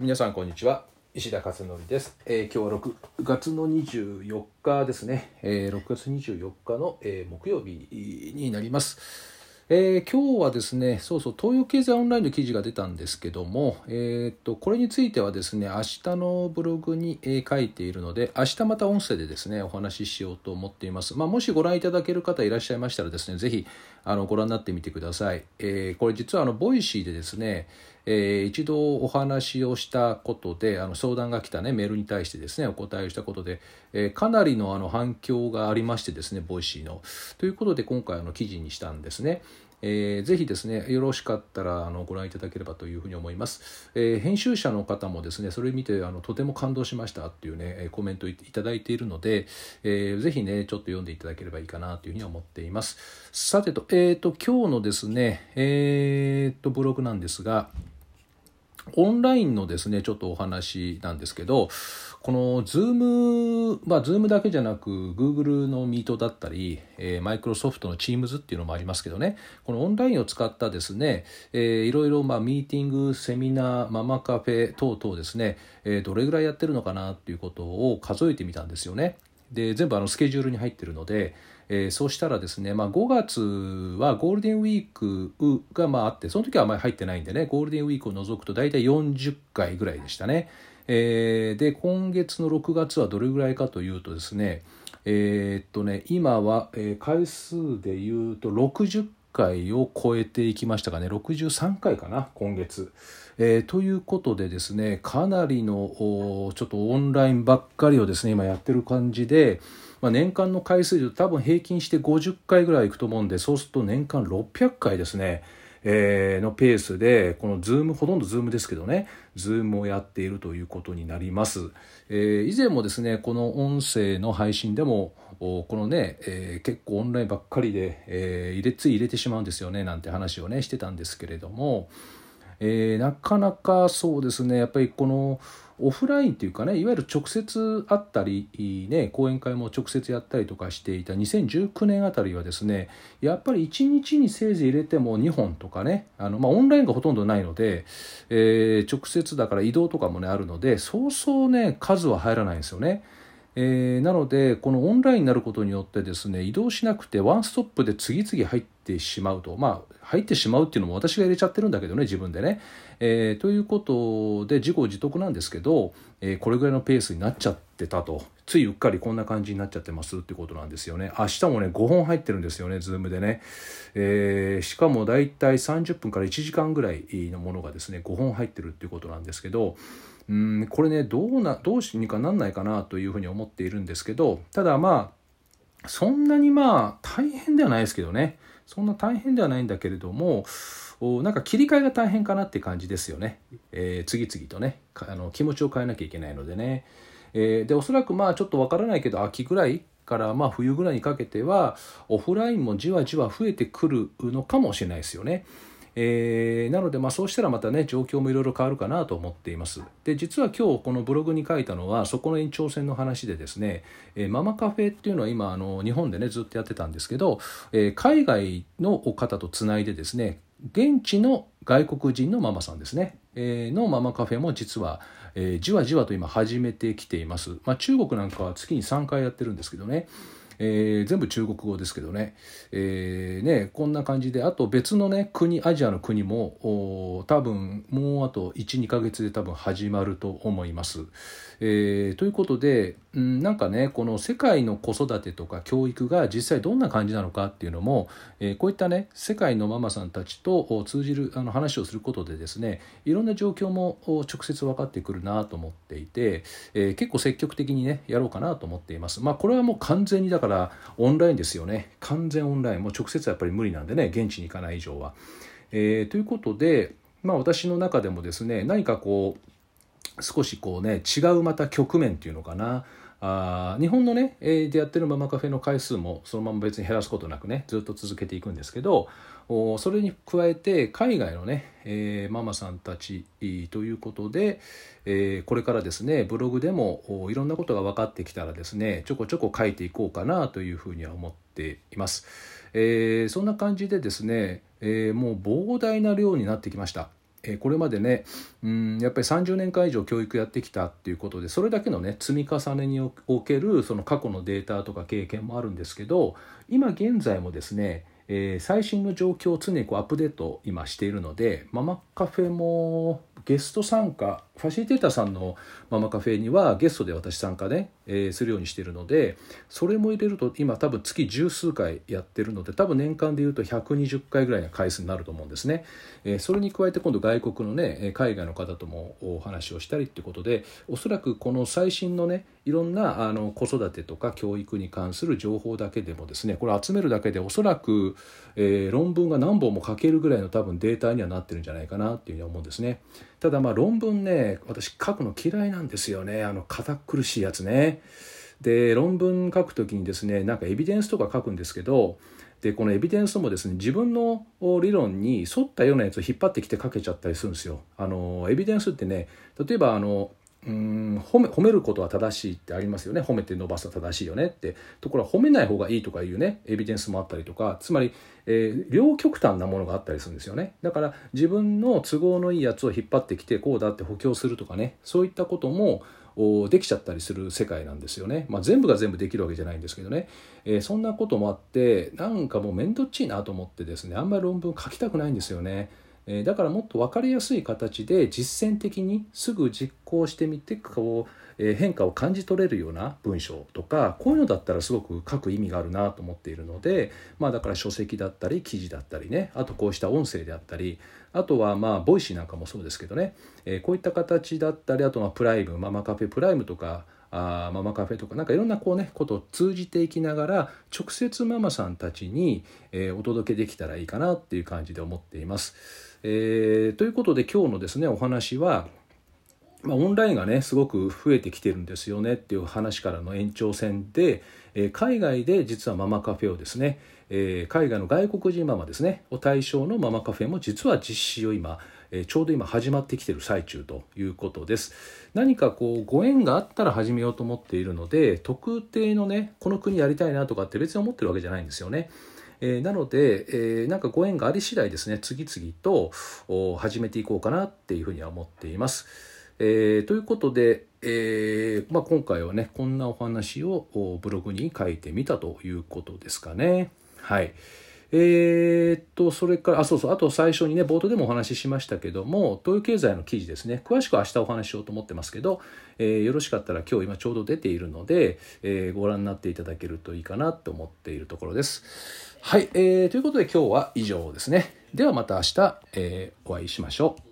皆さんこんにちは、石田勝則です。今日は6月の24日ですね、6月24日の、木曜日になります。今日はですね、東洋経済オンラインの記事が出たんですけども、これについてはですね、明日のブログに、書いているので、明日また音声でですね、お話ししようと思っています。もしご覧いただける方いらっしゃいましたらですね、ぜひご覧になってみてください。これ実はボイシーでですね、一度お話をしたことで相談が来た、メールに対してですねお答えをしたことで、かなりの反響がありましてですねボイシーのということで今回記事にしたんですね。ぜひですねよろしかったらご覧いただければというふうに思います。編集者の方もですねそれ見てとても感動しましたっていうねコメントいただいているので、ぜひねちょっと読んでいただければいいかなというふうに思っています。さてと、今日のですね、ブログなんですがオンラインのですねちょっとお話なんですけど、この Zoom、Zoom だけじゃなく Google の Meet だったり、Microsoft の Teams っていうのもありますけどね、このオンラインを使ったですね、いろいろミーティング、セミナー、ママカフェ等々ですね、どれぐらいやってるのかなっていうことを数えてみたんですよね。で全部スケジュールに入ってるので、そうしたらですね、5月はゴールデンウィークがあってその時はあまり入ってないんでね、ゴールデンウィークを除くと大体40回ぐらいでしたね。で今月の6月はどれぐらいかというとですね、今は回数でいうと60回を超えていきましたかね、63回かな今月。ということでですねかなりのちょっとオンラインばっかりをですね今やってる感じで、年間の回数で多分平均して50回ぐらいいくと思うんで、そうすると年間600回ですね、のペースでこのズーム、ほとんどズームですけどね、ズームをやっているということになります。以前もですねこの音声の配信でもこのね、結構オンラインばっかりで、入れてしまうんですよねなんて話をねしてたんですけれども、なかなかそうですねやっぱりこのオフラインというかね、いわゆる直接会ったり、講演会も直接やったりとかしていた2019年あたりはですねやっぱり1日にせいぜい入れても2本とかね、オンラインがほとんどないので、直接だから移動とかもねあるのでそうそうね数は入らないんですよね。なのでこのオンラインになることによってですね移動しなくてワンストップで次々入ってしまうと、入ってしまうっていうのも私が入れちゃってるんだけどね自分でね、ということで自業自得なんですけど、これぐらいのペースになっちゃってたと、ついうっかりこんな感じになっちゃってますってことなんですよね。明日もね5本入ってるんですよねズームでね、しかもだいたい30分から1時間ぐらいのものがですね5本入ってるっていうことなんですけど、これねどうしにかなんないかなというふうに思っているんですけど、ただそんなに大変ではないですけどね、そんな大変ではないんだけれどもなんか切り替えが大変かなって感じですよね。次々とね気持ちを変えなきゃいけないのでね、でおそらくちょっとわからないけど秋ぐらいから冬ぐらいにかけてはオフラインもじわじわ増えてくるのかもしれないですよね。なのでそうしたらまたね状況もいろいろ変わるかなと思っています。で実は今日このブログに書いたのはそこの延長線の話でですね、ママカフェっていうのは今日本でねずっとやってたんですけど、海外の方とつないでですね現地の外国人のママさんですね、のママカフェも実は、じわじわと今始めてきています。中国なんかは月に3回やってるんですけどね、全部中国語ですけどね、こんな感じで、あと別のね国、アジアの国も多分もうあと 1,2 ヶ月で多分始まると思います。ということで、なんかねこの世界の子育てとか教育が実際どんな感じなのかっていうのも、こういったね世界のママさんたちと通じる話をすることでですねいろんな状況も直接分かってくるなと思っていて、結構積極的にねやろうかなと思っています。これはもう完全にだからオンラインですよね。完全オンラインもう直接はやっぱり無理なんでね現地に行かない以上は、ということで、私の中でもですね何か少し違うまた局面っていうのかな、日本のねでやってるママカフェの回数もそのまま別に減らすことなくねずっと続けていくんですけど、それに加えて海外のね、ママさんたちということで、これからですねブログでもいろんなことが分かってきたらですねちょこちょこ書いていこうかなというふうには思っています。そんな感じでですね、もう膨大な量になってきました。これまでねやっぱり30年間以上教育やってきたっていうことで、それだけのね積み重ねにおけるその過去のデータとか経験もあるんですけど、今現在もですね最新の状況を常にアップデート今しているので、ママカフェもゲスト参加、ファシリテーターさんのママカフェにはゲストで私参加ね、するようにしているので、それも入れると今多分月十数回やってるので、多分年間でいうと120回ぐらいの回数になると思うんですね。それに加えて今度外国のね海外の方ともお話をしたりってことで、おそらくこの最新のねいろんな子育てとか教育に関する情報だけでもですね、これ集めるだけでおそらく論文が何本も書けるぐらいの多分データにはなってるんじゃないかなっていうふうに思うんですね。ただまあ論文ね、私書くの嫌いなんですよね。堅苦しいやつね。で論文書くときにですね、なんかエビデンスとか書くんですけど、でこのエビデンスもですね自分の理論に沿ったようなやつを引っ張ってきて書けちゃったりするんですよ。エビデンスってね、例えば褒めることは正しいってありますよね。褒めて伸ばすは正しいよねってところは、褒めない方がいいとかいうねエビデンスもあったりとか、つまり、両極端なものがあったりするんですよね。だから自分の都合のいいやつを引っ張ってきてこうだって補強するとかね、そういったこともできちゃったりする世界なんですよね。全部が全部できるわけじゃないんですけどね、そんなこともあって、なんかもうめんどっちいなと思ってですね、あんまり論文書きたくないんですよね。だからもっと分かりやすい形で実践的にすぐ実行してみて、こう変化を感じ取れるような文章とか、こういうのだったらすごく書く意味があるなと思っているので、だから書籍だったり記事だったりね、あとこうした音声であったり、あとはボイシーなんかもそうですけどね、こういった形だったり、あとプライム、ママカフェプライムとかママカフェとか、なんかいろんなこうねことを通じていきながら直接ママさんたちにお届けできたらいいかなっていう感じで思っています。ということで今日のですねお話は、オンラインがねすごく増えてきてるんですよねっていう話からの延長線で、海外で実はママカフェをですね、海外の外国人ママですねを対象のママカフェも実は実施を今ちょうど今始まってきている最中ということです。何かこうご縁があったら始めようと思っているので、特定のねこの国やりたいなとかって別に思ってるわけじゃないんですよね。なので、なんかご縁があり次第ですね、次々と始めていこうかなっていうふうには思っています。ということで、今回はねこんなお話をブログに書いてみたということですかね。はい。それから、あと最初にね、冒頭でもお話ししましたけども、東洋経済の記事ですね、詳しくは明日お話しようと思ってますけど、よろしかったら今日今ちょうど出ているので、ご覧になっていただけるといいかなと思っているところです。はい、ということで今日は以上ですね。ではまた明日、お会いしましょう。